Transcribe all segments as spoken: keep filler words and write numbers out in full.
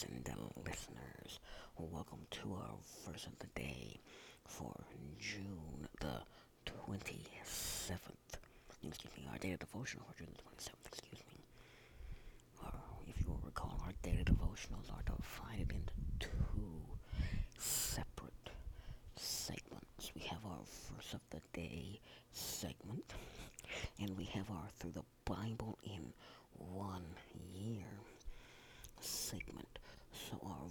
viewers and listeners, welcome to our verse of the day for June the twenty-seventh. Excuse me, our daily devotional for June the twenty-seventh, excuse me. Or if you will recall, our daily devotionals are divided into two separate segments. We have our verse of the day segment, and we have our Through the Bible in One Year segment. So our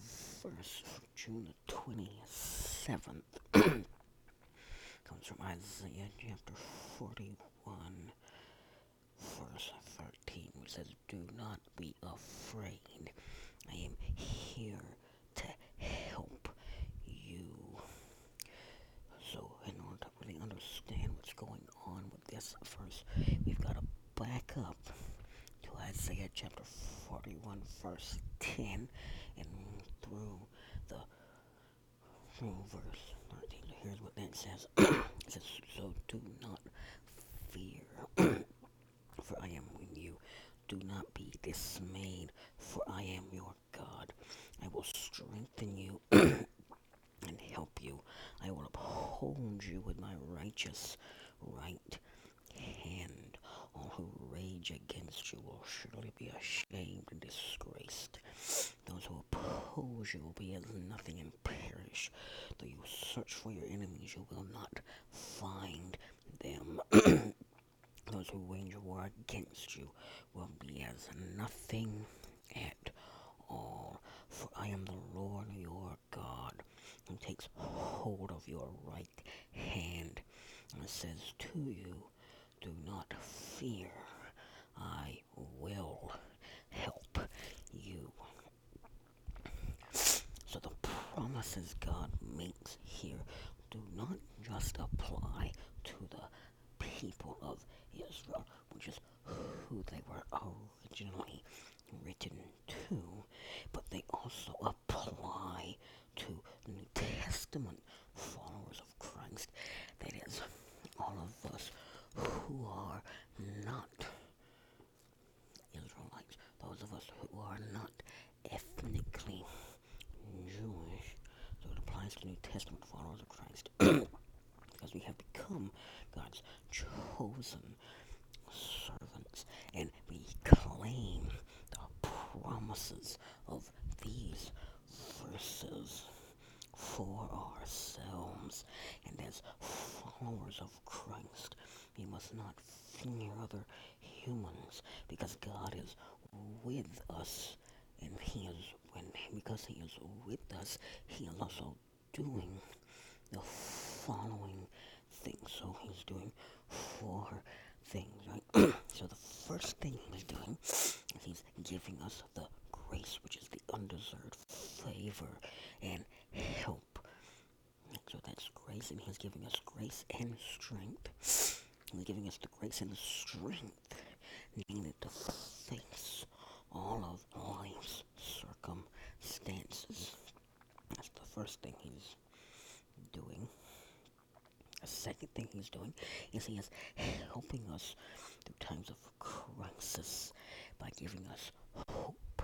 verse for June the twenty-seventh comes from Isaiah chapter forty-one, verse thirteen, which says, "Do not be afraid. I am here to help you." So in order to really understand what's going on with this verse, we've got to back up to Isaiah chapter forty-one, verse ten, and through the through verse thirteen. Here's what that says. It says, "So do not fear, for I am with you. Do not be dismayed, for I am your God. I will strengthen you and help you. I will uphold you with my righteous right hand. All who rage against you will surely be ashamed and disgraced. Those who oppose you will be as nothing and perish. Though you search for your enemies, you will not find them. Those who wage war against you will be as nothing at all. For I am the Lord your God, who takes hold of your right hand and says to you, do not fear, I will help you." So the promises God makes here do not just apply to the people of Israel, which is who they were originally written to, but they also apply to New Testament followers of Christ, that is, all of us who are not Israelites, those of us who are not ethnically Jewish. So it applies to New Testament followers of Christ, because we have become God's chosen servants, and we claim the promises of these verses for ourselves. And as followers of Christ, we must not fear other humans, because God is with us, and He is when because He is with us, He is also doing the following things. So He's doing four things, right? So the first thing He's doing is He's giving us the grace, which is the undeserved favor and help. So that's grace, and He's giving us grace and strength. He's giving us the grace and the strength needed to face all of life's circumstances. That's the first thing He's doing. The second thing He's doing is He is helping us through times of crisis by giving us hope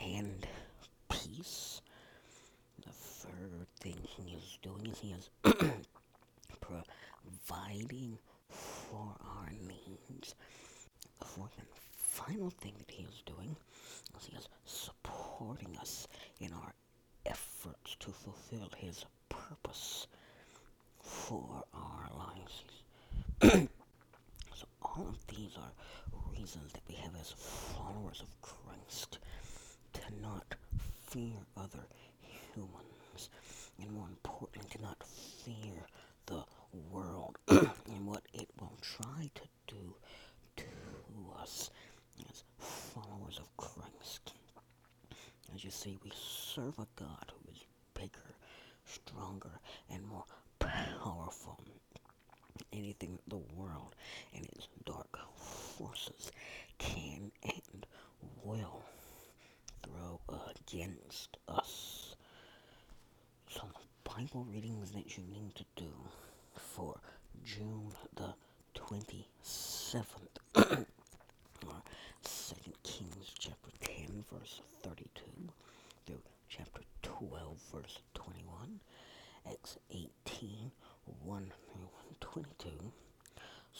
and peace. The third thing He is doing is He is providing for our needs. The fourth and final thing that He is doing is He is supporting us in our efforts to fulfill His purpose for our lives. So all of these are reasons that we have as followers of Christ to not fear other humans, and more importantly, to not fear the world and what it will try to do to us as followers of Christ. As you see, we serve a God who is bigger, stronger, and more powerful than anything that the world and its dark forces can and will throw against us. So the Bible readings that you need to do for June the twenty-seventh are Second Kings chapter ten, verse thirty-two, through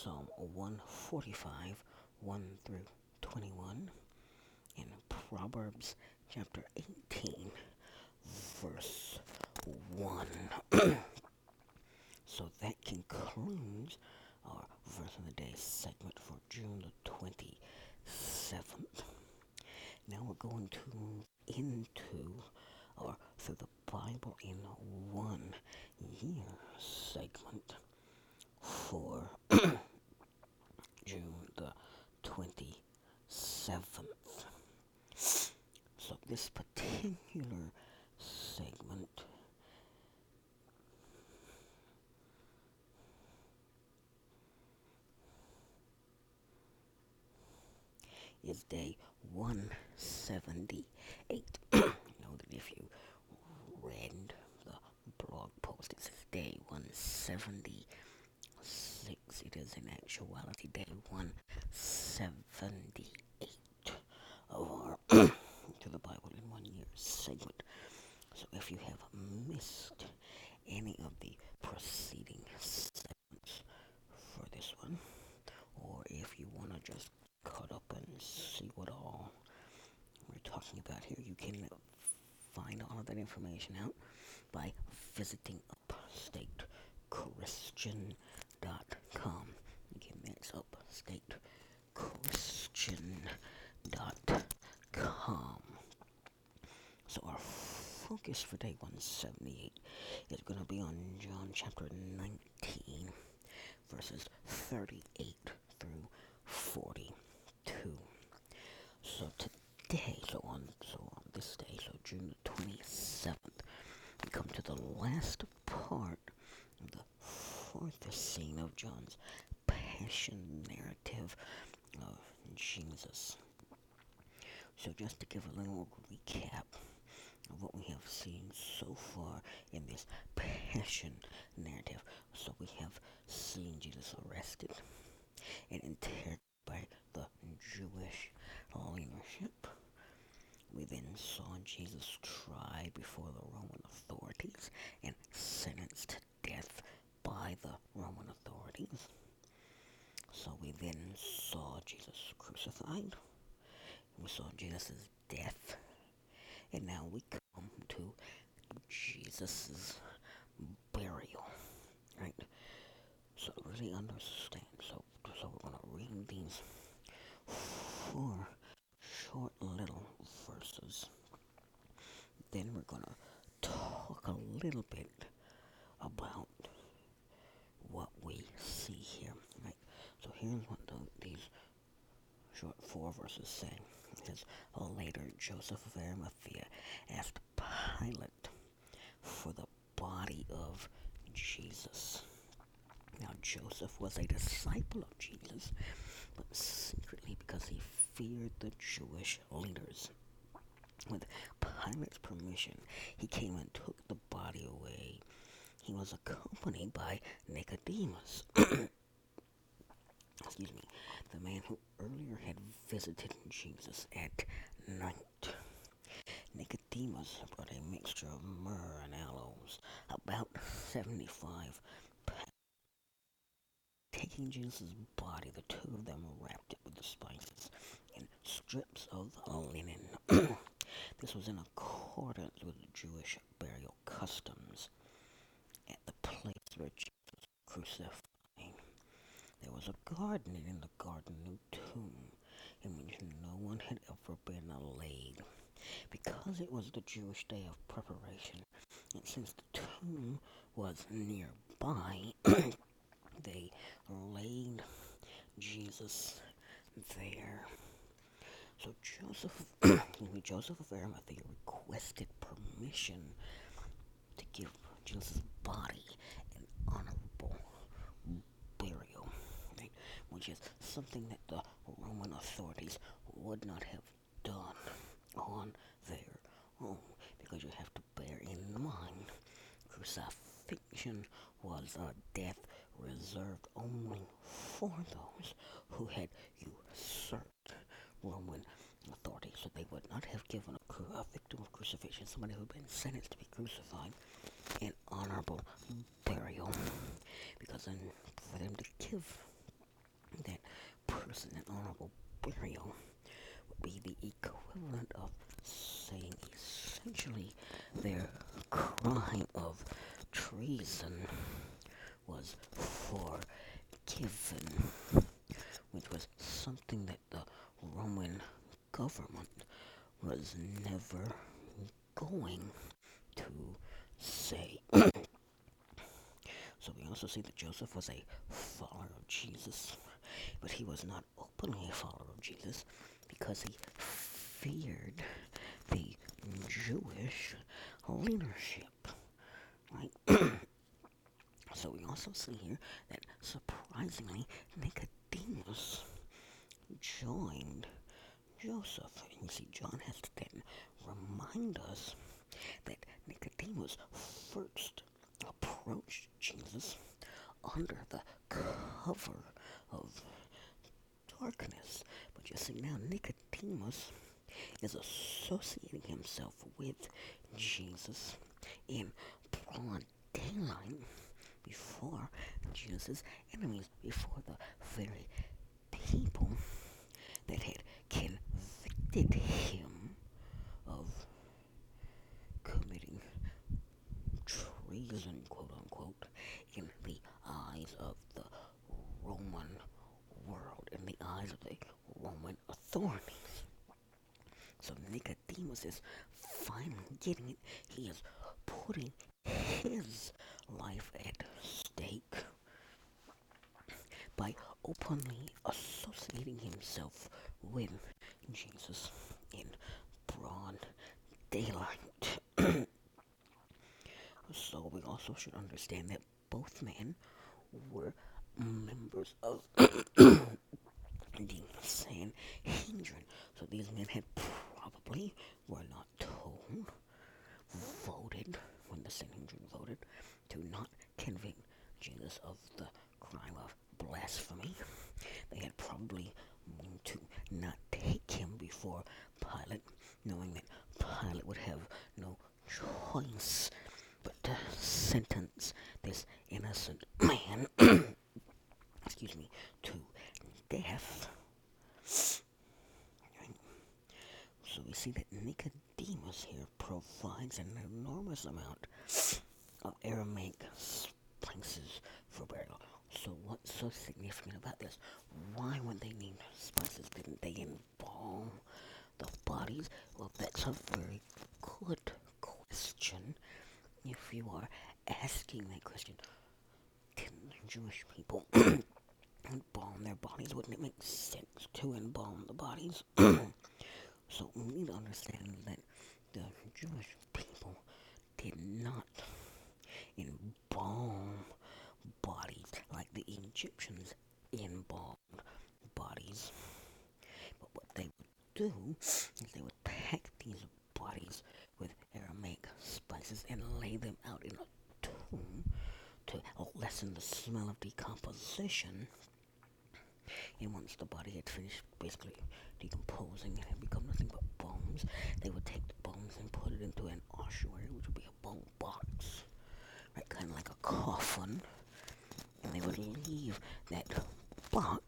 Psalm one forty-five, one through twenty-one, and Proverbs chapter eighteen, verse one. So that concludes our Verse of the Day segment for June the twenty-seventh. Now we're going to into our Through the Bible in One Year segment for June the twenty-seventh. So this particular segment is day one seventy-eight. Know that if you read the blog post, it says day one seventy-six. It is in actuality day one seventy-eight of our To the Bible in One Year segment. So if you have missed any of the preceding segments for this one, or if you want to just caught up and see what all we're talking about here, you can find all of that information out by visiting upstate christian dot com. Again, that's upstate christian dot com. So our focus for day one seventy-eight is going to be on John chapter nineteen, verses thirty-eight through forty. So today, so on, so on this day, so June the twenty-seventh, we come to the last part of the fourth scene of John's passion narrative of Jesus. So just to give a little recap of what we have seen so far in this passion narrative. So we have seen Jesus arrested and interrogated by the Jewish leadership. We then saw Jesus tried before the Roman authorities and sentenced to death by the Roman authorities. So we then saw Jesus crucified. We saw Jesus' death. And now we come to Jesus' burial. Right? So really understand. So So we're going to read these four short little verses. Then we're going to talk a little bit about what we see here. Right? So here's what the, these short four verses say. It says, later Joseph of Arimathea asked Pilate for the body of Jesus. Now, Joseph was a disciple of Jesus, but secretly because he feared the Jewish leaders. With Pilate's permission, he came and took the body away. He was accompanied by Nicodemus, excuse me, the man who earlier had visited Jesus at night. Nicodemus brought a mixture of myrrh and aloes, about seventy-five. Taking Jesus' body, the two of them wrapped it with the spices and strips of linen. This was in accordance with the Jewish burial customs. At the place where Jesus was crucified, there was a garden, and in the garden a tomb in which no one had ever been laid. Because it was the Jewish day of preparation, and since the tomb was nearby, they laid Jesus there. So Joseph, Joseph of Arimathea requested permission to give Jesus' body an honorable burial, right? Which is something that the Roman authorities would not have done on their own, because you have to bear in mind crucifixion was a death reserved only for those who had usurped Roman authority. So they would not have given a, cru- a victim of crucifixion, somebody who had been sentenced to be crucified, an honorable burial. Because then for them to give person an honorable burial would be the equivalent of saying essentially their crime of treason was forgiven, which was something that the Roman government was never going to say. So we also see that Joseph was a follower of Jesus, but he was not openly a follower of Jesus because he feared the Jewish leadership, right? So we also see here that, surprisingly, Nicodemus joined Joseph. And you see, John has to then remind us that Nicodemus first approached Jesus under the cover of darkness. But you see, now Nicodemus is associating himself with Jesus in broad daylight before Jesus' enemies, before the very people that had convicted him of committing treason, quote-unquote, in the eyes of the Roman world, in the eyes of the Roman authorities. So Nicodemus is finally getting it. He is putting his life at stake by openly associating himself with Jesus in broad daylight. So we also should understand that both men were members of the Sanhedrin. So these men had probably, were not told, voted, when the Sanhedrin voted, to not convict Jesus of the crime of blasphemy. They had probably meant to not take him before Pilate, knowing that Pilate would have no choice but to sentence this innocent man, excuse me, to death. So we see that Nicodemus here provides an enormous amount of Aramaic spices for burial. So what's so significant about this? Why would they need spices? Didn't they embalm the bodies? Well, that's a very good question if you are asking that question. Didn't the Jewish people embalm their bodies? Wouldn't it make sense to embalm the bodies? So we need to understand that the Jewish people did not embalm bodies like the Egyptians embalmed bodies. But what they would do is they would pack these bodies with Aramaic spices and lay them out in a tomb to lessen the smell of decomposition. And once the body had finished basically decomposing and had become nothing but bones, they would take the bones and put it into an ossuary, which would be a bone box, right, kind of like a coffin, and they would leave that box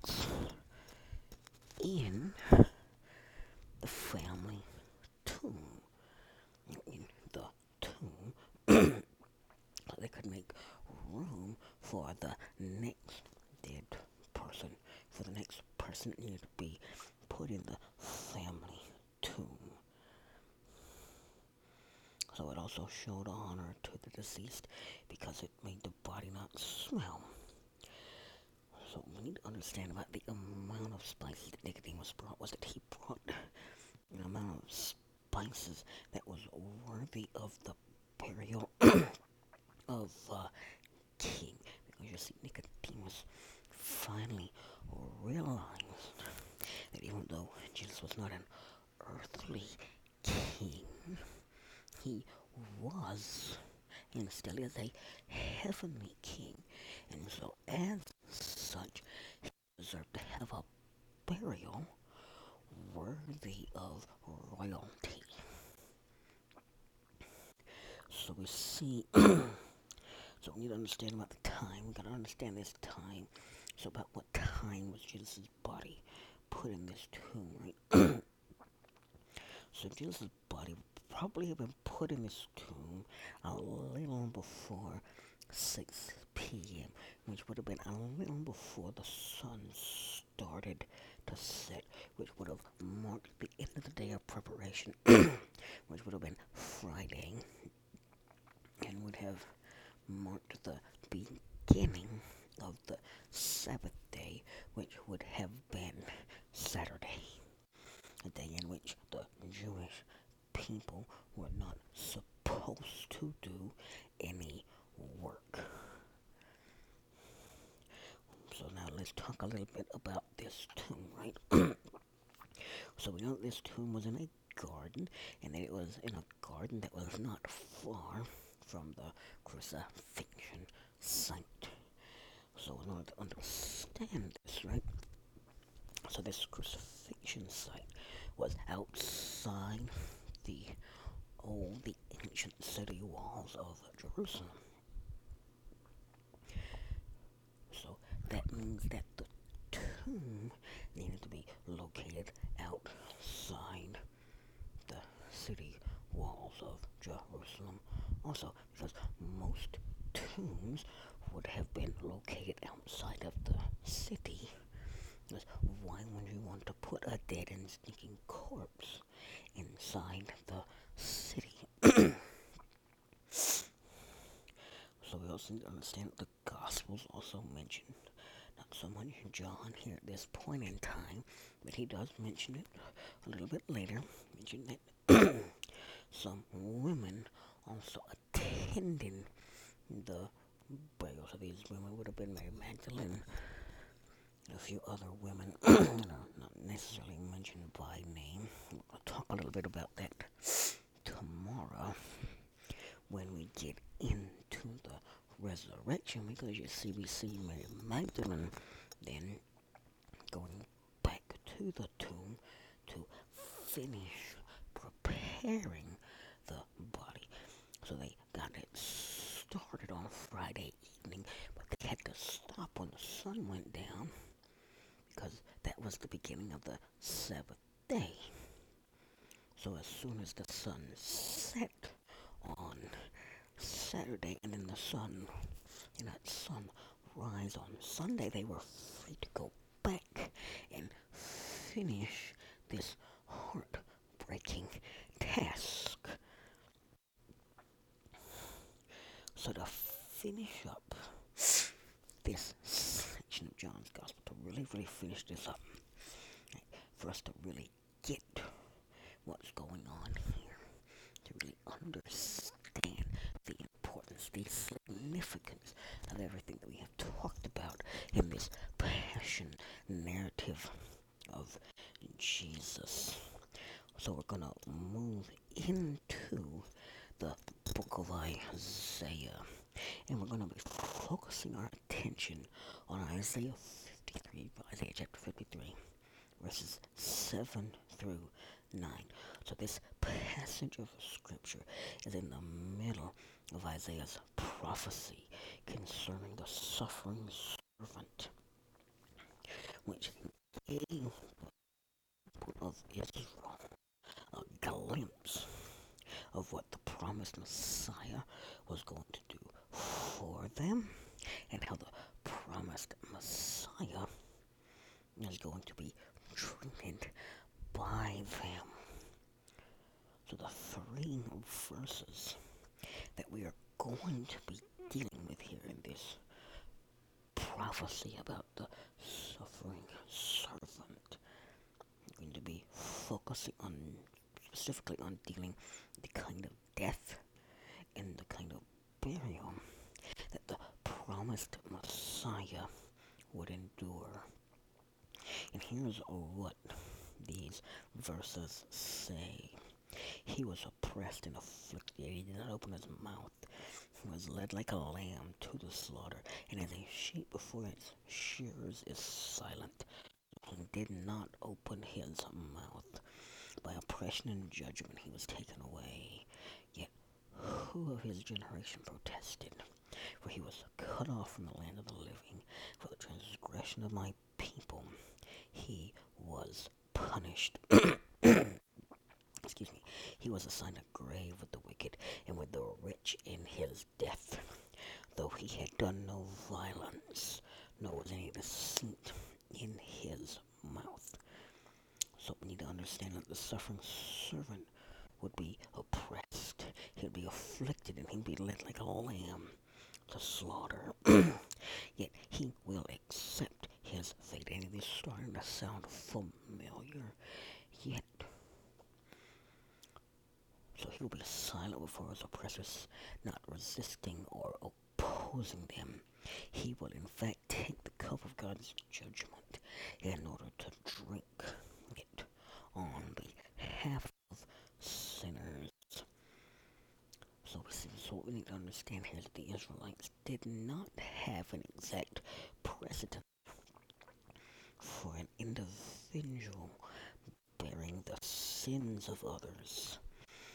in the family tomb, in the tomb, so they could make room for the next dead person. For the next person, it needed to be put in the family tomb. So it also showed honor to the deceased because it made the body not smell. So we need to understand about the amount of spices that Nicodemus brought was that he brought an amount of spices that was worthy of the burial of a king. Because you see, Nicodemus finally realized that even though Jesus was not an earthly king, he was and still is a heavenly king, and so as such he deserved to have a burial worthy of royalty. So we see so we need to understand about the time. We've got to understand this time So about what time was Jesus' body put in this tomb, right? So Jesus' body would probably have been put in this tomb a little before six p.m., which would have been a little before the sun started to set, which would have marked the end of the day of preparation, which would have been Friday, and would have marked the beginning of the Sabbath day, which would have been Saturday, a day in which the Jewish people were not supposed to do any work. So now let's talk a little bit about this tomb, right? So we know that this tomb was in a garden, and that it was in a garden that was not far from the crucifixion site. So in order to understand this, right, so this crucifixion site was outside the old, the ancient city walls of Jerusalem. So that means that the tomb needed to be located outside the city walls of Jerusalem also, because most tombs would have been located outside of the city. Because why would you want to put a dead and stinking corpse inside the city? So we also need to understand that the Gospels also mention, not so much John here at this point in time, but he does mention it a little bit later, mention that some women also attending the burial. So these women would have been Mary Magdalene, a few other women, not necessarily mentioned by name. We'll talk a little bit about that tomorrow when we get into the resurrection, because you see, we see Mary Magdalene then going back to the tomb to finish preparing the body. So they got it started on Friday evening, but they had to stop when the sun went down, because that was the beginning of the Sabbath day. So as soon as the sun set on Saturday, and then the sun, you know, sunrise on Sunday, they were free to go back and finish this heart-breaking task. So to finish up this section of John's Gospel, to really, really finish this up, for us to really get what's going on here, to really understand the importance, the significance of everything that we have talked about in this passion narrative of Jesus. So we're going to move into the book of Isaiah, and we're going to be focusing our attention on Isaiah fifty-three, Isaiah chapter fifty-three, verses seven through nine. So this passage of scripture is in the middle of Isaiah's prophecy concerning the suffering servant, which gave the people of Israel a glimpse of what the promised Messiah was going to do for them, and how the promised Messiah is going to be treated by them. So the three verses that we are going to be dealing with here in this prophecy about the suffering servant, we're going to be focusing on, specifically on dealing with the kind of death and the kind of burial that the promised Messiah would endure. And here's what these verses say. He was oppressed and afflicted, he did not open his mouth. He was led like a lamb to the slaughter, and as a sheep before its shearers is silent, he did not open his mouth. By oppression and judgment he was taken away. Yet who of his generation protested? For he was cut off from the land of the living. For the transgression transgression of my people, he was punished. Excuse me. He was assigned a grave with the wicked and with the rich in his death. Though he had done no violence, nor was any deceit in his mouth. So we need to understand that the suffering servant would be oppressed. He would be afflicted, and he would be led like a lamb to slaughter. Yet he will accept his fate. And it is starting to sound familiar. Yet, so he will be silent before his oppressors, not resisting or opposing them. He will in fact take the cup of God's judgment in order to drink it on behalf of sinners. So we see, so what we need to understand here is that the Israelites did not have an exact precedent for an individual bearing the sins of others,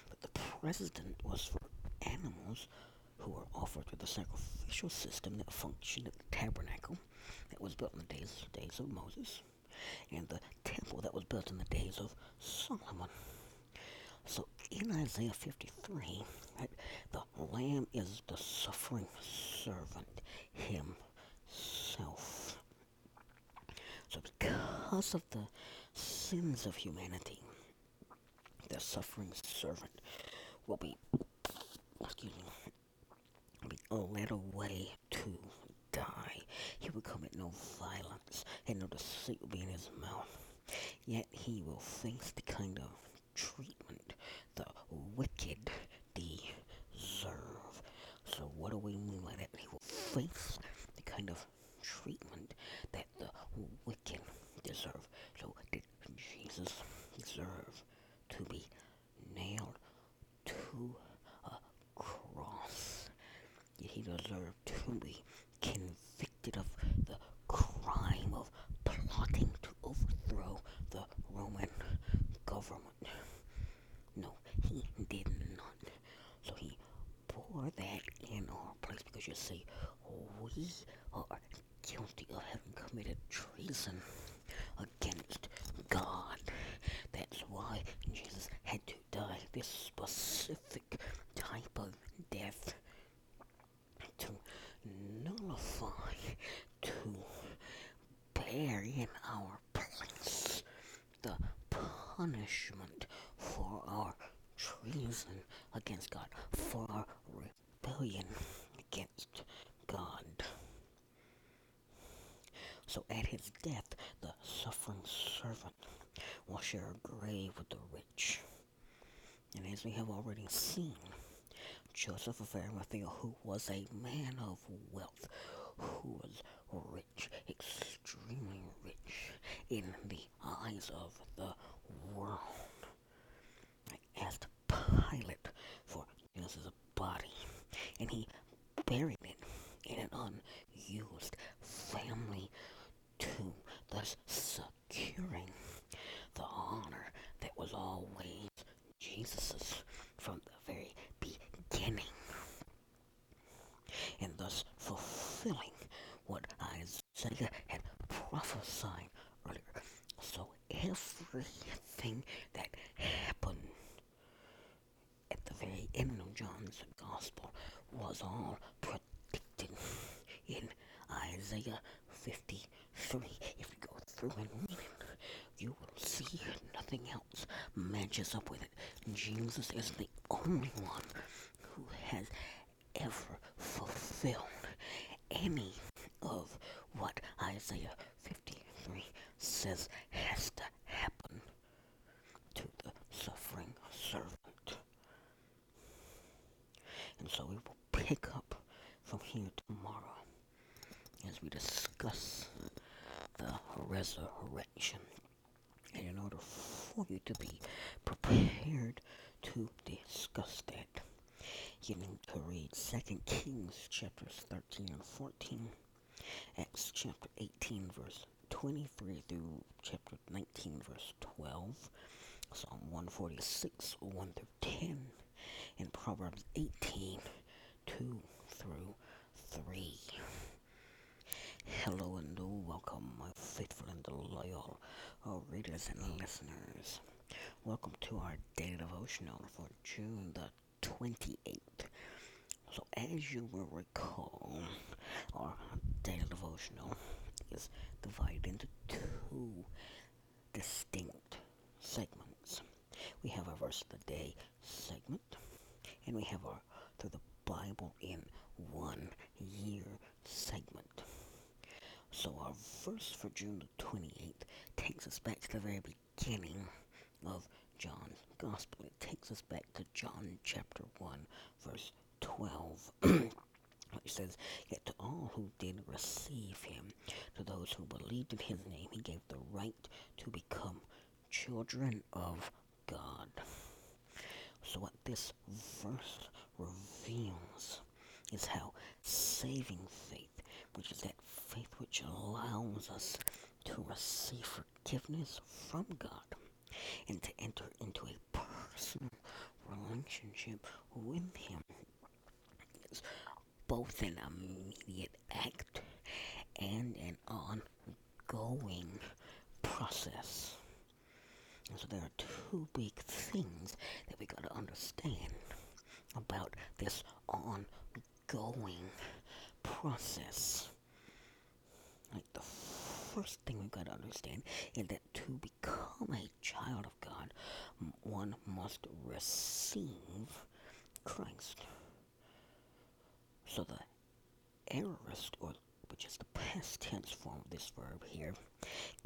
but the precedent was for animals who were offered through the sacrificial system that functioned at the tabernacle that was built in the days, days of Moses, and the temple that was built in the days of Solomon. So in Isaiah fifty-three, right, the Lamb is the suffering servant himself. So because of the sins of humanity, the suffering servant will be, excuse me, be led away to die. He will commit no violence, and no deceit will be in his mouth. Yet he will face the kind of treatment the wicked deserve. So what do we mean by that? He will face the kind of treatment that the wicked deserve. So did Jesus deserve to be nailed to a cross? Did he deserve to be convicted of the crime of plotting to overthrow the Roman government? No, he did not. So he bore that in our place, because you see, we are guilty of having committed treason against God. That's why Jesus had to die this specific type of death, to nullify, to bear in our place the punishment for our treason against God, for our rebellion against God. So at his death, the suffering servant will share a grave with the rich. And as we have already seen, Joseph of Arimathea, who was a man of wealth, who was rich, extremely rich, in the eyes of the world, asked Pilate for Jesus' body, and he buried it in an unused family tomb, thus securing the honor that was always Jesus's from the very beginning, and thus fulfilling what Isaiah had prophesied earlier. So everything that happened at the very end of John's Gospel was all predicted in Isaiah fifty-three. If you go through and read it, you will see nothing else matches up with it. Jesus is the only one who has ever fulfilled any of what Isaiah fifty-three says has to happen to the suffering servant. And so we will pick up from here tomorrow as we discuss the resurrection. And in order for you to be prepared to discuss that, you need to read Second Kings chapters thirteen and fourteen, Acts chapter eighteen verse twenty-three through chapter nineteen verse twelve, Psalm one forty-six one through ten, and Proverbs eighteen two through three. Hello and welcome, my faithful and loyal readers and listeners. Welcome to our daily devotional for June the twenty-eighth. So as you will recall, our daily devotional is divided into two distinct segments. We have our verse of the day segment, and we have our Through the Bible in One Year segment. So our verse for June the twenty-eighth takes us back to the very beginning of John's Gospel. It takes us back to John chapter one, verse twelve, which says, "Yet to all who did receive him, to those who believed in his name, he gave the right to become children of God." So what this verse reveals is how saving faith, which is that faith which allows us to receive forgiveness from God and to enter into a personal relationship with him, is both an immediate act and an ongoing process. And so there are two big things that we got to understand about this ongoing process. Like, the first thing we've got to understand is that to become a child of God, one must receive Christ. So the aorist, or which is the past tense form of this verb here,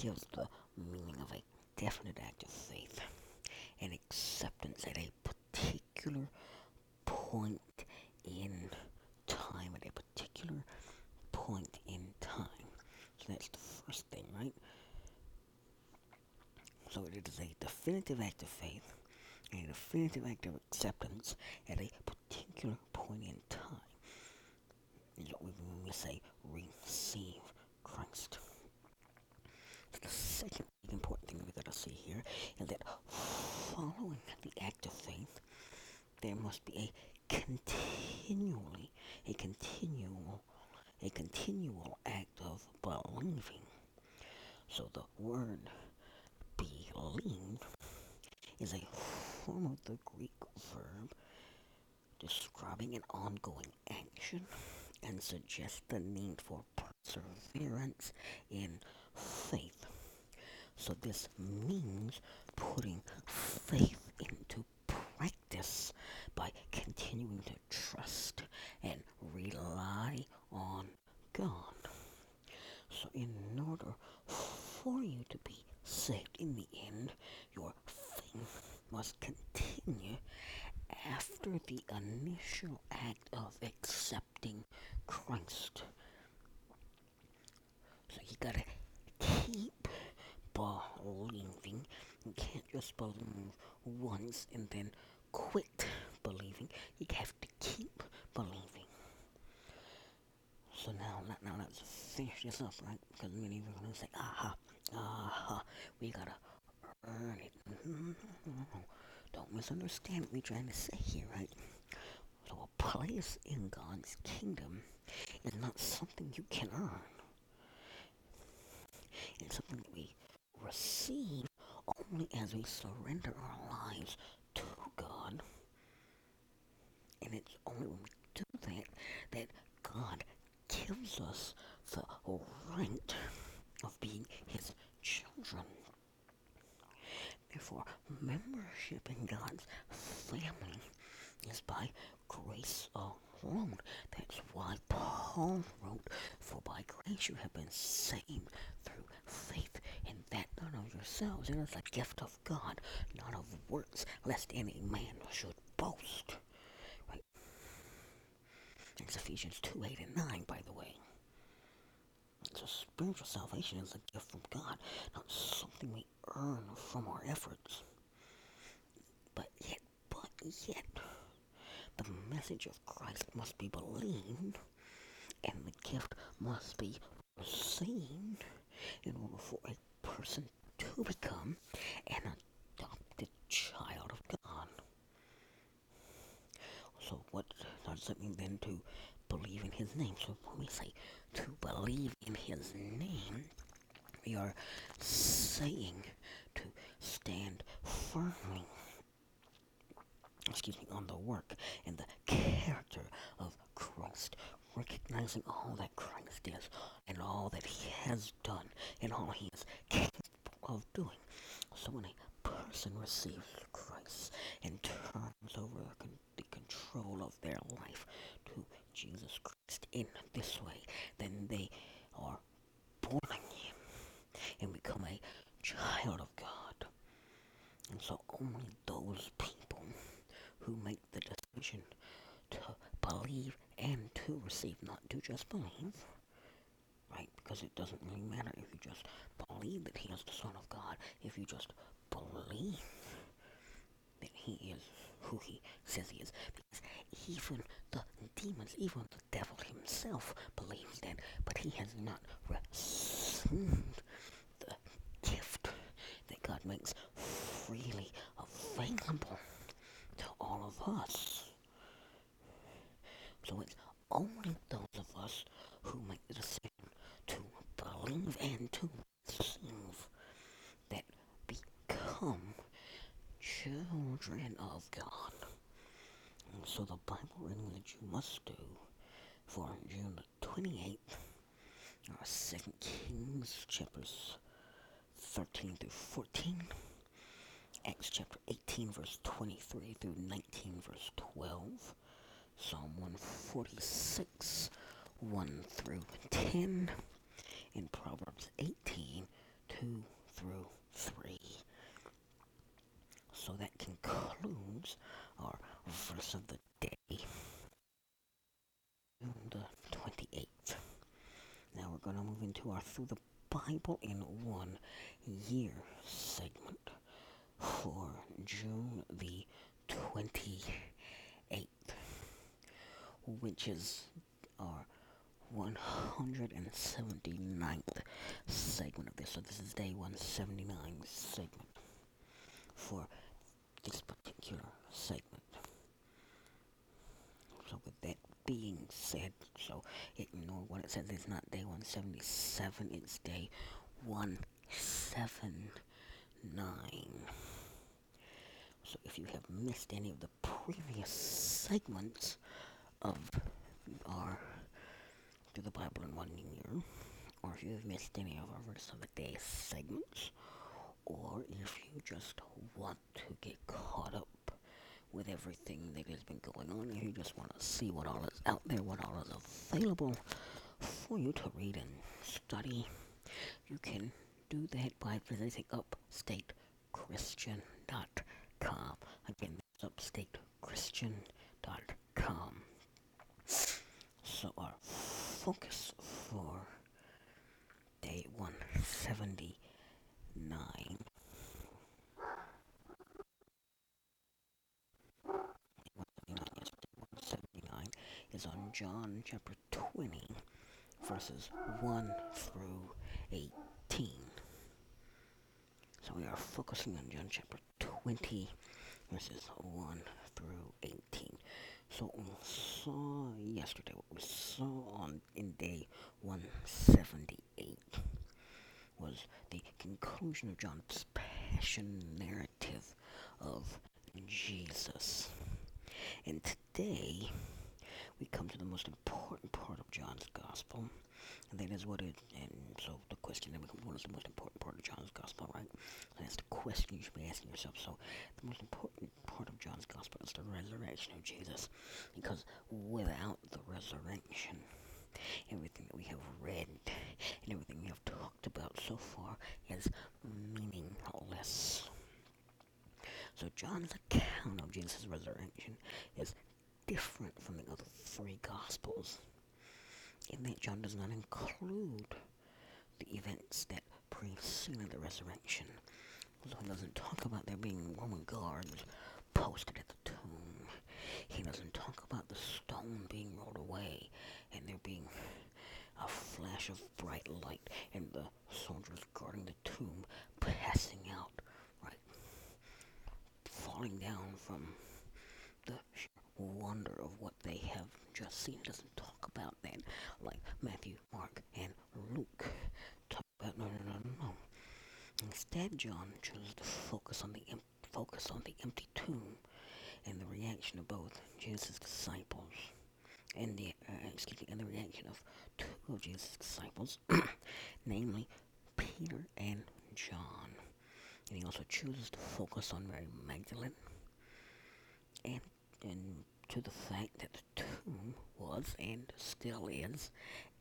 gives the meaning of a definite act of faith and acceptance at a particular point in time, at a particular point in time. So that's the first thing, right? So it is a definitive act of faith and a definitive act of acceptance at a particular point in time. Is what we mean when we say receive Christ. So the second important thing we've got to see here is that following the act of faith, there must be a continually, a continual, a continual act of believing. So the word believe is a form of the Greek verb describing an ongoing action and suggests the need for perseverance in faith. So this means putting faith into practice by continuing to trust and rely on God. So in order for you to be saved in the end, your faith must continue after the initial act of accepting Christ. So you gotta keep believing. You can't just believe once and then quit believing. You have to keep believing. So now, now let's finish this up, right? Because many of you are going to say, aha, aha, we got to earn it. No, no, no, no. Don't misunderstand what we're trying to say here, right? So a place in God's kingdom is not something you can earn. It's something that we receive only as we surrender our lives to God, and it's only when we do that that God gives us the right of being his children. Therefore, membership in God's family is by grace alone. That's why Paul wrote, "For by grace you have been saved through faith, and that not of yourselves. It is a gift of God, not of works, lest any man should boast." Right? It's Ephesians two, eight, and nine, by the way. So spiritual salvation is a gift from God, not something we earn from our efforts. But yet, but yet, the message of Christ must be believed, and the gift must be received in order for a person to become an adopted child of God. So what does it mean then to believe in his name? So when we say to believe in his name, we are saying to stand firmly, excuse me, on the work and the character of Christ, recognizing all that Christ is and all that he has done and all he is capable of doing. So when a person receives Christ and turns over the control of their life to Jesus Christ in this way, then they are born again and become a child of God. And so only those people who make the decision to believe and to receive, not to just believe, right? Because it doesn't really matter if you just believe that he is the Son of God. If you just believe that he is who he says he is. Because even the demons, even the devil himself believes that, but he has not received the gift that God makes freely available to all of us. So it's only those of us who make the decision to believe and to receive that become children of God. And so the Bible reading that you must do for June the twenty-eighth are Second Kings chapters thirteen through fourteen, Acts chapter eighteen verse twenty-three through nineteen verse twelve, Psalm one forty-six, one through ten, and Proverbs eighteen, two through three. So that concludes our verse of the day, June the twenty-eighth. Now we're going to move into our Through the Bible in One Year segment for June the twenty-eighth. Which is our one hundred seventy-ninth segment of this. So this is day one seventy-nine segment for this particular segment. So with that being said, so ignore what it says. It's not day one seventy-seven. It's day one seventy-nine. So if you have missed any of the previous segments of our Through the Bible in One Year, or if you've missed any of our Verse of the Day segments, or if you just want to get caught up with everything that has been going on, if you just want to see what all is out there, what all is available for you to read and study, you can do that by visiting upstate christian dot com. Again, that's upstate christian dot com. So our focus for day one seventy-nine is on John chapter twenty, verses one through eighteen. So we are focusing on John chapter twenty, verses one through eighteen. So we saw yesterday, what we saw on in day one seventy-eight was the conclusion of John's passion narrative of Jesus. And today, we come to the most important part of John's gospel, and that is what it, and so the question that we come to, what is the most important part of John's gospel, right? So that's the question you should be asking yourself. So the most important part of John's gospel is the resurrection of Jesus, because without the resurrection, everything that we have read and everything we have talked about so far is meaningless. So John's account of Jesus' resurrection is different from the other three Gospels, in that John does not include the events that preceded the resurrection. So he doesn't talk about there being Roman guards posted at the tomb. He doesn't talk about the stone being rolled away and there being a flash of bright light and the soldiers guarding the tomb passing out, right, falling down from the wonder of what they have just seen. Doesn't talk about that, like Matthew, Mark, and Luke. Talk about no, no, no, no. Instead, John chooses to focus on the em- focus on the empty tomb and the reaction of both Jesus' disciples, and the uh, excuse me, and the reaction of two of Jesus' disciples, namely Peter and John. And he also chooses to focus on Mary Magdalene, and and to the fact that the tomb was and still is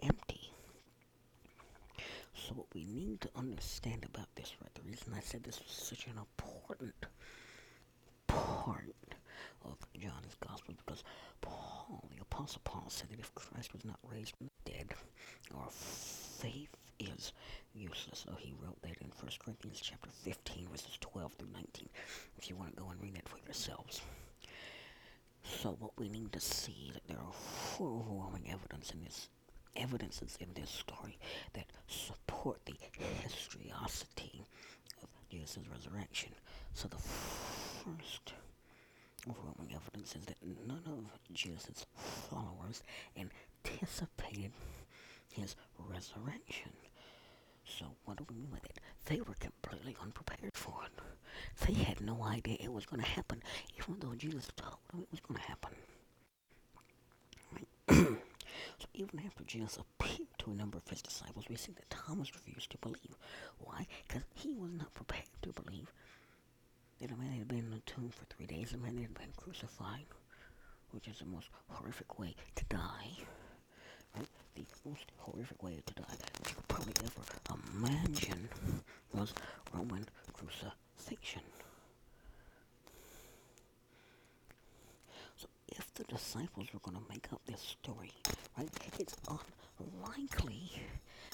empty. So what we need to understand about this, right, the reason I said this was such an important part of John's Gospel, because Paul, the Apostle Paul, said that if Christ was not raised from the dead, our faith is useless. So he wrote that in First Corinthians chapter fifteen, verses twelve through nineteen, if you want to go and read that for yourselves. So what we need to see is that there are overwhelming evidence in this evidences in this story that support the historicity of Jesus' resurrection. So the first overwhelming evidence is that none of Jesus' followers anticipated his resurrection. So what do we mean by that? They were completely unprepared for it. They had no idea it was going to happen, even though Jesus told them it was going to happen. Right? So even after Jesus appeared to a number of his disciples, we see that Thomas refused to believe. Why? Because he was not prepared to believe that a man had been in the tomb for three days, a man had been crucified, which is the most horrific way to die. Right? The most horrific way to die that you could probably ever imagine was Roman crucifixion. So if the disciples were going to make up this story, right, it's unlikely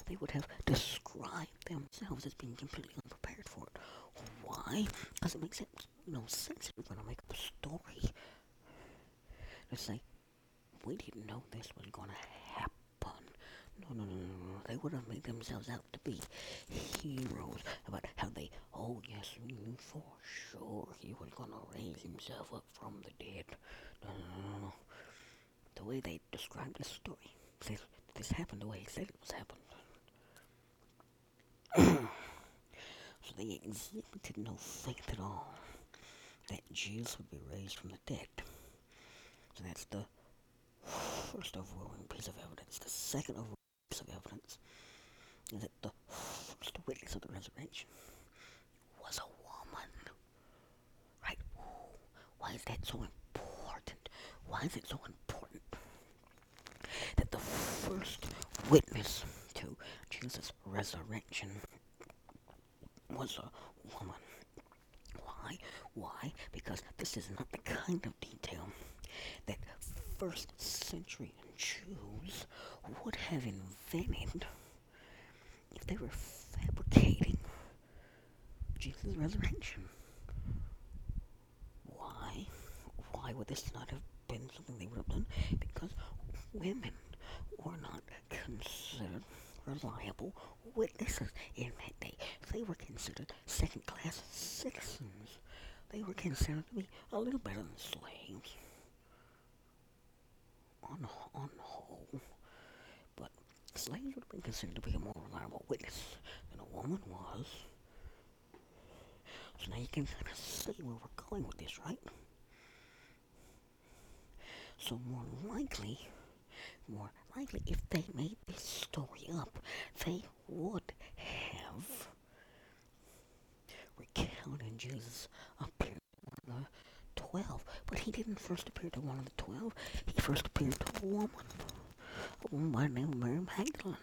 they would have described themselves as being completely unprepared for it. Why? Because it makes sense, no sense if we're going to make up a story to say, we didn't know this was going to happen. No, no, no, no, no. They would have made themselves out to be heroes about how they, oh yes, we knew for sure he was going to raise himself up from the dead. No, no, no, no. The way they described this story, this, this happened the way he said it was happened. So they exhibited no faith at all that Jesus would be raised from the dead. So that's the first overwhelming piece of evidence. The second overwhelming piece of evidence is that the first witness of the resurrection was a woman. Right? Ooh, why is that so important? Why is it so important that the first witness to Jesus' resurrection was a woman? Why? Why? Because this is not the kind of detail that first century Jews would have invented if they were fabricating Jesus' resurrection. Why? Why would this not have been something they would have done? Because women were not considered reliable witnesses in that day. They were considered second-class citizens. They were considered to be a little better than slaves. On, on the whole, but slaves would have been considered to be a more reliable witness than a woman was. So now you can kind of see where we're going with this, right? So more likely, more likely, if they made this story up, they would have recounted Jesus' appearance to one of the twelve. But he didn't first appear to one of the twelve. He first appeared to a woman, a woman by the name of Mary Magdalene.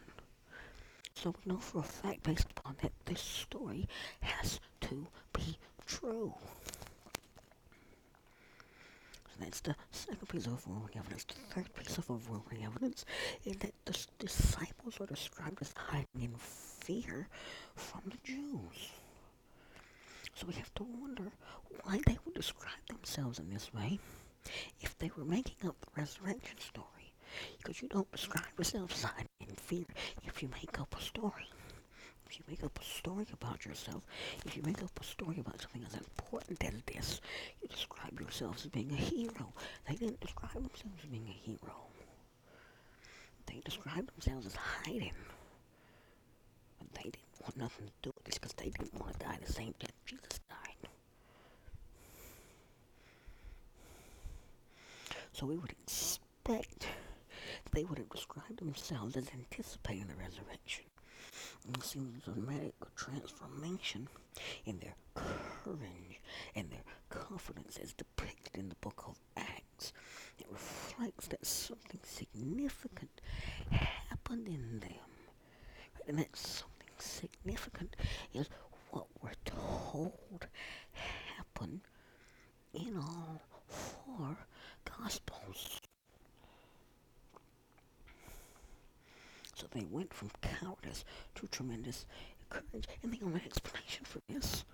So we know for a fact, based upon that, this story has to be true. So that's the second piece of overwhelming evidence. The third piece of overwhelming evidence is that the disciples are described as hiding in fear from the Jews. So we have to wonder why they would describe themselves in this way if they were making up the resurrection story. Because you don't describe yourself as hiding in fear if you make up a story. If you make up a story about yourself, if you make up a story about something as important as this, you describe yourself as being a hero. They didn't describe themselves as being a hero. They described themselves as hiding. But they didn't want nothing to do with this because they didn't want to die the same death Jesus died. So we would expect that they would have described themselves as anticipating the resurrection. And it seems a radical transformation in their courage and their confidence as depicted in the book of Acts. It reflects that something significant happened in them. And that something significant is what we're told happened in all four Gospels. So they went from cowardice to tremendous courage. And the only explanation for this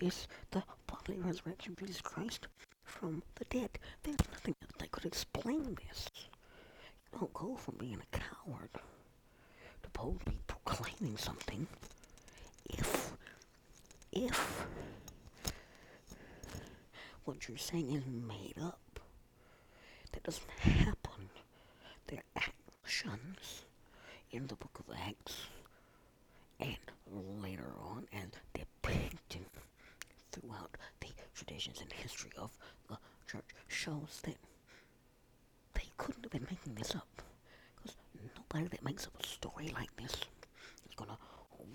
is the bodily resurrection of Jesus Christ from the dead. There's nothing else that could explain this. You don't go from being a coward to boldly proclaiming something if, if what you're saying is made up. That doesn't happen. They're actions in the book of Acts and later on as depicted throughout the traditions and history of the church shows that they couldn't have been making this up, because nobody that makes up a story like this is going to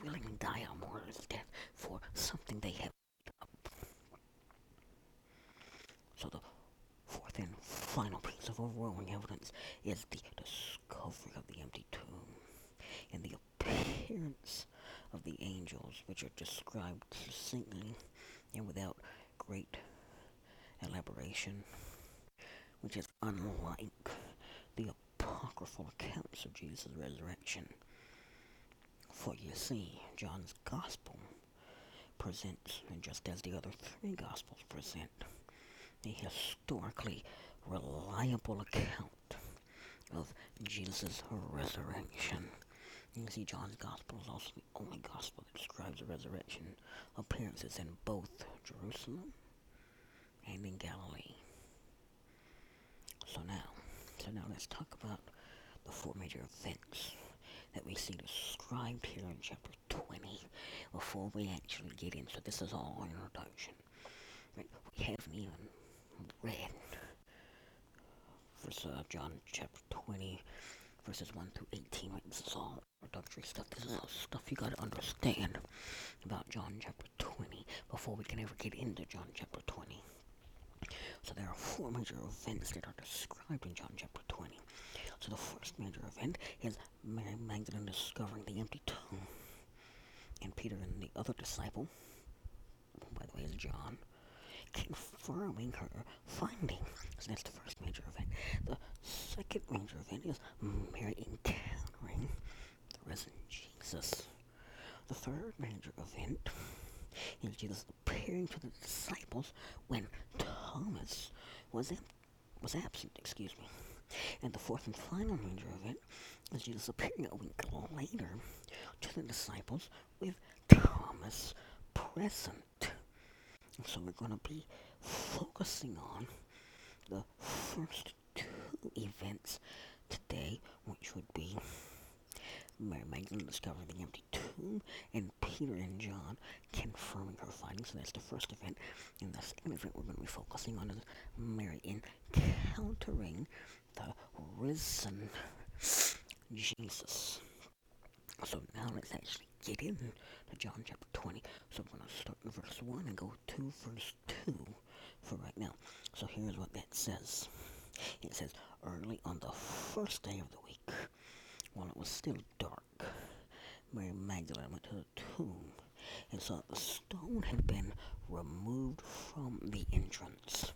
willingly die a martyr's death for something they have made up. So the fourth and final piece of overwhelming evidence is the discovery of the empty tomb and the appearance of the angels, which are described succinctly and without great elaboration, which is unlike the apocryphal accounts of Jesus' resurrection. For you see, John's Gospel presents, and just as the other three Gospels present, a historically reliable account of Jesus' resurrection. You see, John's Gospel is also the only Gospel that describes the resurrection appearances in both Jerusalem and in Galilee. So now, so now let's talk about the four major events that we see described here in chapter twenty before we actually get in. So this is all an introduction. Right? We haven't even read verse, uh, John chapter twenty, verses one through eighteen. Right? This is all introductory stuff. This is all stuff you got to understand about John chapter twenty before we can ever get into John chapter twenty. So there are four major events that are described in John chapter twenty. So the first major event is Mary Magdalene discovering the empty tomb. And Peter and the other disciple, who by the way is John, confirming her finding. So that's the first major event. The second major event is Mary encountering the risen Jesus. The third major event is Jesus appearing to the disciples when Thomas was, ab- was absent, excuse me. And the fourth and final major event is Jesus appearing a week later to the disciples with Thomas present. So we're going to be focusing on the first two events today, which would be Mary Magdalene discovering the empty tomb and Peter and John confirming her findings. So that's the first event. And the second event we're going to be focusing on is Mary encountering the risen Jesus. So now let's actually get in to John chapter twenty. So we're going to start in verse one and go to verse two for right now. So here's what that says. It says, early on the first day of the week, while it was still dark, Mary Magdalene went to the tomb and saw that the stone had been removed from the entrance.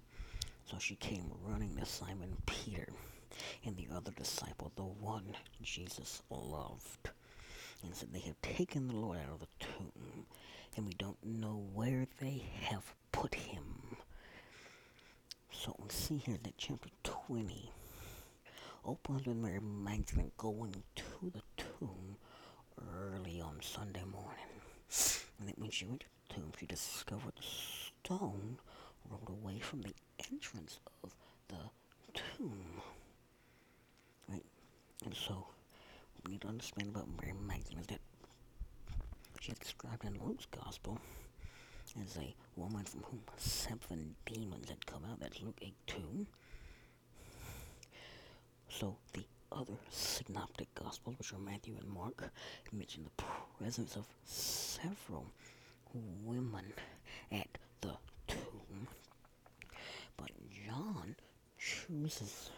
So she came running to Simon Peter and the other disciple, the one Jesus loved, and said, they have taken the Lord out of the tomb, and we don't know where they have put him. So we see here that chapter twenty opens with Mary Magdalene going to the tomb early on Sunday morning. And that when she went to the tomb, she discovered the stone rolled away from the entrance of the tomb. Right? So, we need to understand about Mary Magdalene is that she is described in Luke's Gospel as a woman from whom seven demons had come out. That's Luke eight two. So, the other synoptic Gospels, which are Matthew and Mark, mention the presence of several women at the tomb. But John chooses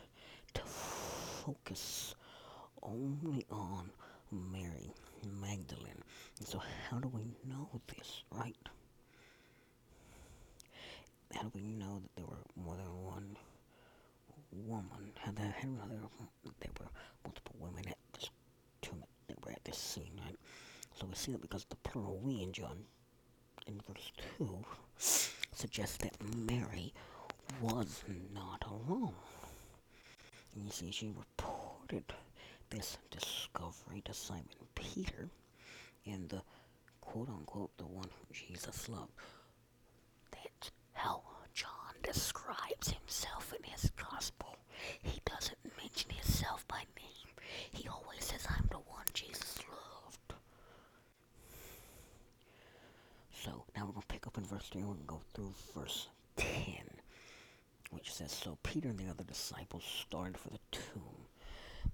to focus only on Mary Magdalene. And so how do we know this, right? How do we know that there were more than one woman? How do we know there were multiple women at this tomb, that were at this scene, right? So we see that because the plural we in John, in verse two, suggests that Mary was not alone. And you see, she reported this discovery to Simon Peter and the quote-unquote the one who Jesus loved. That's how John describes himself in his gospel. He doesn't mention himself by name. He always says, I'm the one Jesus loved. So now we're going to pick up in verse three and we're going to go through verse ten, which says, so Peter and the other disciples started for the tomb.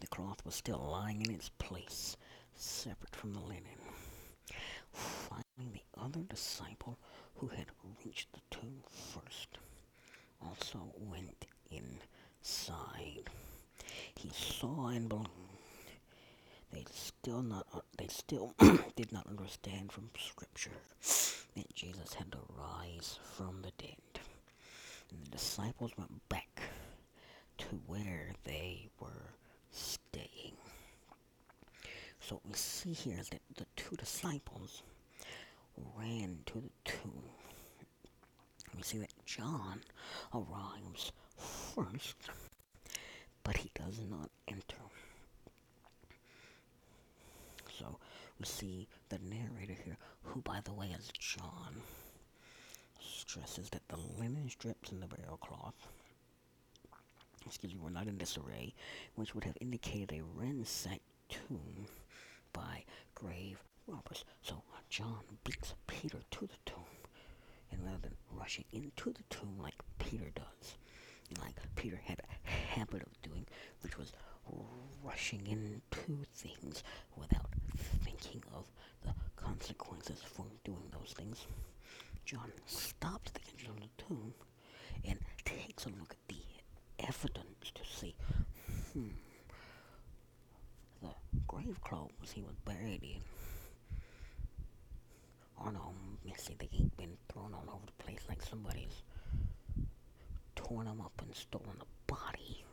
The cloth was still lying in its place, separate from the linen. Finally, the other disciple who had reached the tomb first also went inside. He saw and believed. They still not. Uh, they still did not understand from Scripture that Jesus had to rise from the dead. And the disciples went back to where they were staying. So what we see here is that the two disciples ran to the tomb. We see that John arrives first, but he does not enter. So we see the narrator here, who by the way is John, stresses that the linen strips in the burial cloth excuse me, were not in disarray, which would have indicated a ransacked tomb by grave robbers. So John beats Peter to the tomb, and rather than rushing into the tomb like Peter does, like Peter had a habit of doing, which was rushing into things without thinking of the consequences for doing those things, John stops at the entrance of the tomb and takes a look at the evidence to see, hmm, the grave clothes he was buried in aren't all messy. They ain't been thrown all over the place like somebody's torn them up and stolen a body.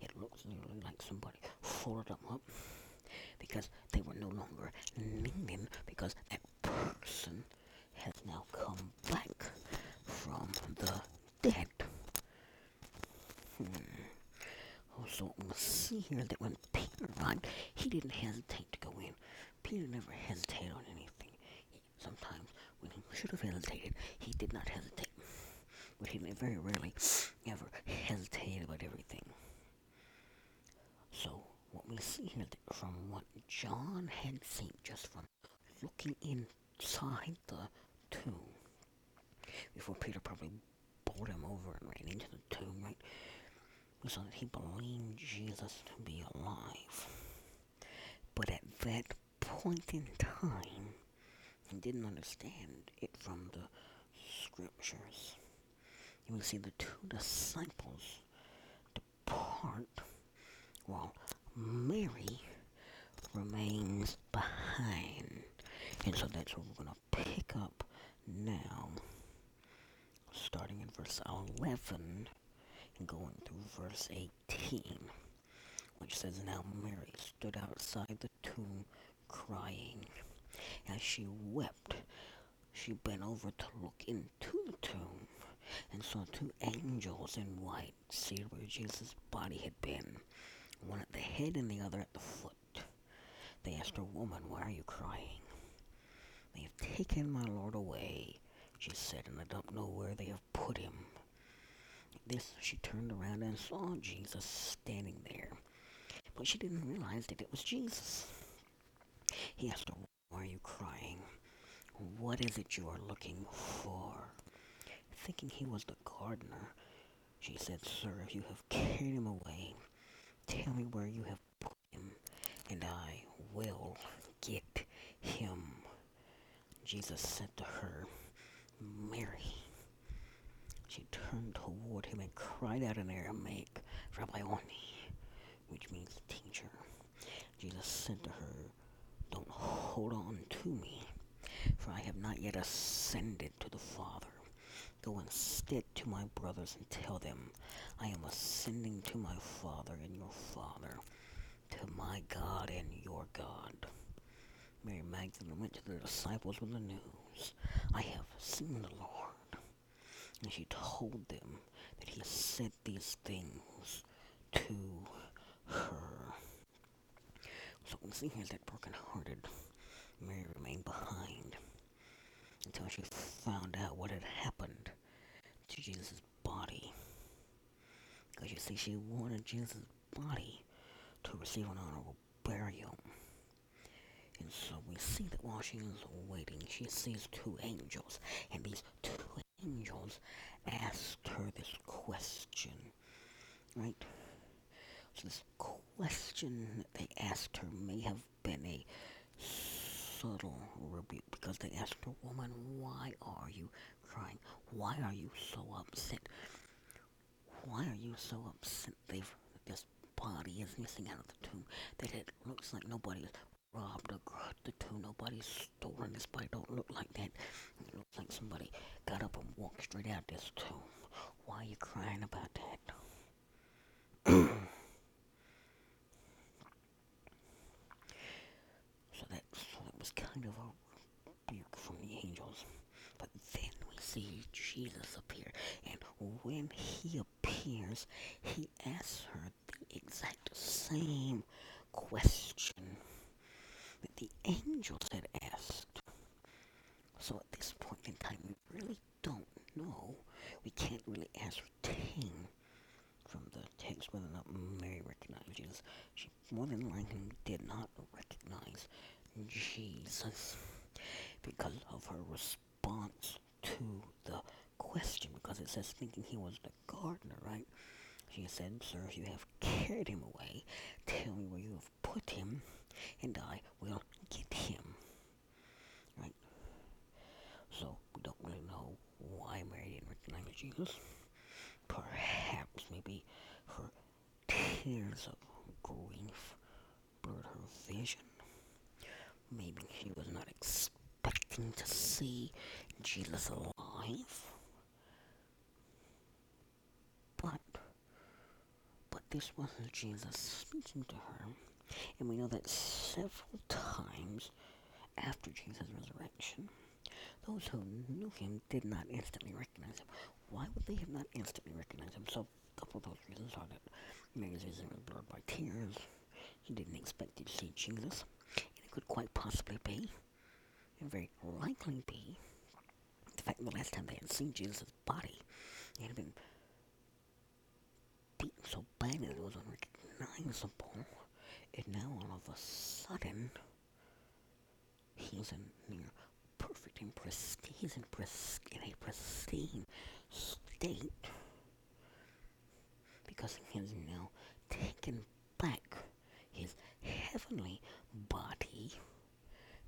It looks literally like somebody folded them up because they were no longer needed because that person has now come back from the dead. Hmm. Also, we'll see here that when Peter arrived, he didn't hesitate to go in. Peter never hesitated on anything. He, sometimes, when he should have hesitated, he did not hesitate. But he very rarely ever hesitated about everything. So, what we see here that from what John had seen, just from looking inside the tomb, before Peter probably bowled him over and ran into the tomb, right? We saw that he believed Jesus to be alive. But at that point in time, he didn't understand it from the Scriptures. And we see the two disciples depart while Mary remains behind. And so that's what we're going to pick up now, starting in verse eleven. Going through verse eighteen, which says, "Now Mary stood outside the tomb crying. As she wept, she bent over to look into the tomb and saw two angels in white seated where Jesus' body had been, one at the head and the other at the foot. They asked her, 'Woman, why are you crying?' 'They have taken my Lord away,' she said, 'and I don't know where they have put him.' At this, she turned around and saw Jesus standing there, but she didn't realize that it was Jesus. He asked her, 'Why are you crying? What is it you are looking for?' Thinking he was the gardener, she said, 'Sir, if you have carried him away, tell me where you have put him, and I will get him.' Jesus said to her, 'Mary.' She turned toward him and cried out in Aramaic, 'Rabboni,' which means teacher. Jesus said to her, 'Don't hold on to me, for I have not yet ascended to the Father. Go instead to my brothers and tell them, I am ascending to my Father and your Father, to my God and your God.' Mary Magdalene went to the disciples with the news, 'I have seen the Lord.' And she told them that he said these things to her." So we see here that broken-hearted Mary remained behind until she found out what had happened to Jesus' body. Because you see, she wanted Jesus' body to receive an honorable burial. And so we see that while she is waiting, she sees two angels, and these two angels asked her this question, right? So this question that they asked her may have been a subtle rebuke, because they asked her, "Woman, why are you crying? Why are you so upset? Why are you so upset They've, this body is missing out of the tomb, that it looks like nobody is robbed or grabbed the tomb, nobody's stolen this body, don't look like that. It looks like somebody got up and walked straight out this tomb. Why are you crying about that?" So that, so that was kind of a rebuke from the angels. But then we see Jesus appear, and when he appears, he asks her the exact same question that the angels had asked. So at this point in time, we really don't know. We can't really ascertain from the text whether or not Mary recognized Jesus. She more than likely did not recognize Jesus because of her response to the question, because it says thinking he was the gardener, right? She said, "Sir, if you have carried him away, tell me where you have put him, and I will get him." Right? So, we don't really know why Mary didn't recognize Jesus. Perhaps, maybe her tears of grief blurred her vision. Maybe she was not expecting to see Jesus alive. But, but this wasn't Jesus speaking to her. And we know that several times after Jesus' resurrection, those who knew him did not instantly recognize him. Why would they have not instantly recognized him? So a couple of those reasons are that Mary's vision was blurred by tears. She didn't expect to see Jesus. And it could quite possibly be, and very likely be, the fact that the last time they had seen Jesus' body, it had been beaten so badly that it was unrecognizable. And now, all of a sudden, he's in near perfect and pristine, he's in, pres- in a pristine state, because he has now taken back his heavenly body,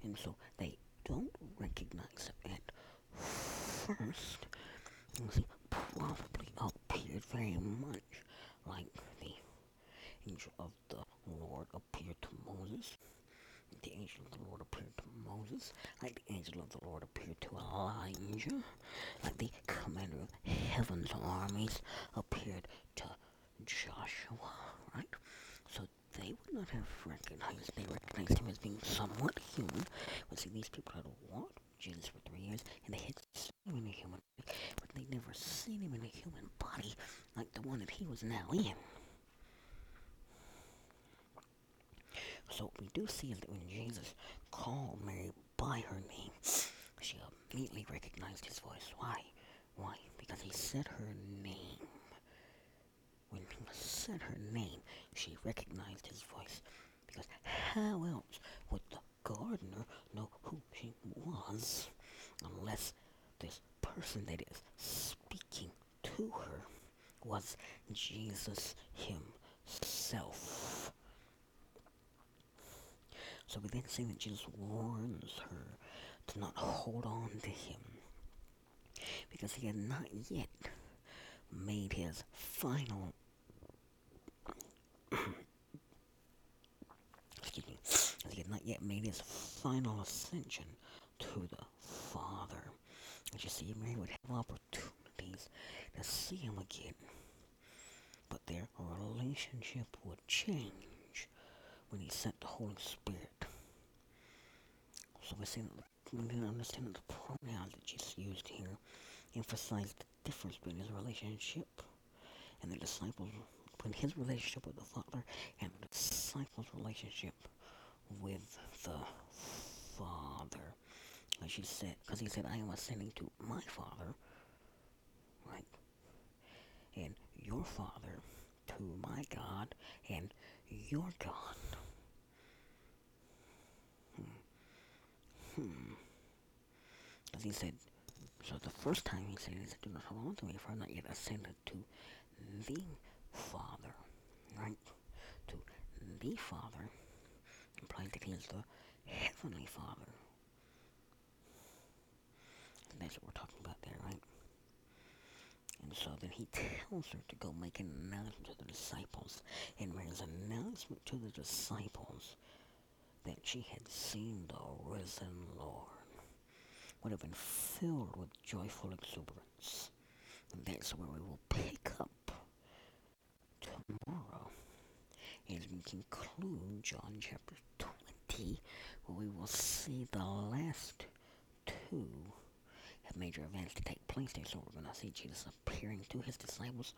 and so they don't recognize him at first. He probably appeared very much like the angel of the Lord appeared to Moses. The angel of the Lord appeared to Moses, like the angel of the Lord appeared to Elijah, like the commander of heaven's armies appeared to Joshua, right? So they would not have recognized, they recognized him as being somewhat human. But see, these people had walked with Jesus for three years, and they had seen him in a human body, but they'd never seen him in a human body like the one that he was now in. So what we do see is that when Jesus called Mary by her name, she immediately recognized his voice. Why? Why? Because he said her name. When he said her name, she recognized his voice. Because how else would the gardener know who she was unless this person that is speaking to her was Jesus himself? So we then see that Jesus warns her to not hold on to him, because he had not yet made his final excuse me, he had not yet made his final ascension to the Father. And you see, Mary would have opportunities to see him again, but their relationship would change when he sent the Holy Spirit. So we see that we need to understand that the pronouns that Jesus used here emphasize the difference between his relationship and the disciples, between his relationship with the Father and the disciples' relationship with the Father. As she said, because he said, I am ascending to my Father, right, and your Father, to my God, and your God. Hmm. Hmm. Because he said, so the first time he said, he said, do not hold on to me, for I am not yet ascended to the Father, right? To the Father implies that he is the Heavenly Father. And that's what we're talking about there, right? And so then he tells her to go make an announcement to the disciples. And Mary's announcement to the disciples that she had seen the risen Lord would have been filled with joyful exuberance. And that's where we will pick up tomorrow as we conclude John chapter twenty, where we will see the last two major events to take place there. So we're going to see Jesus appearing to his disciples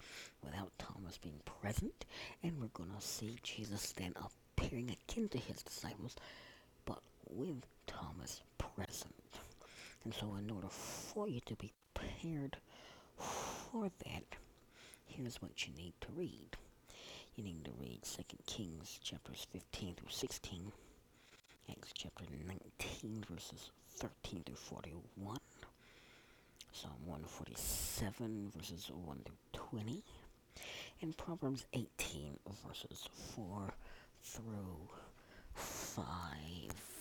without Thomas being present, and we're going to see Jesus then appearing again to his disciples, but with Thomas present. And so in order for you to be prepared for that, here's what you need to read. You need to read Second Kings chapters fifteen through sixteen, Acts chapter nineteen verses thirteen through forty-one, Psalm one forty-seven, verses one through twenty, and Proverbs eighteen, verses four through five.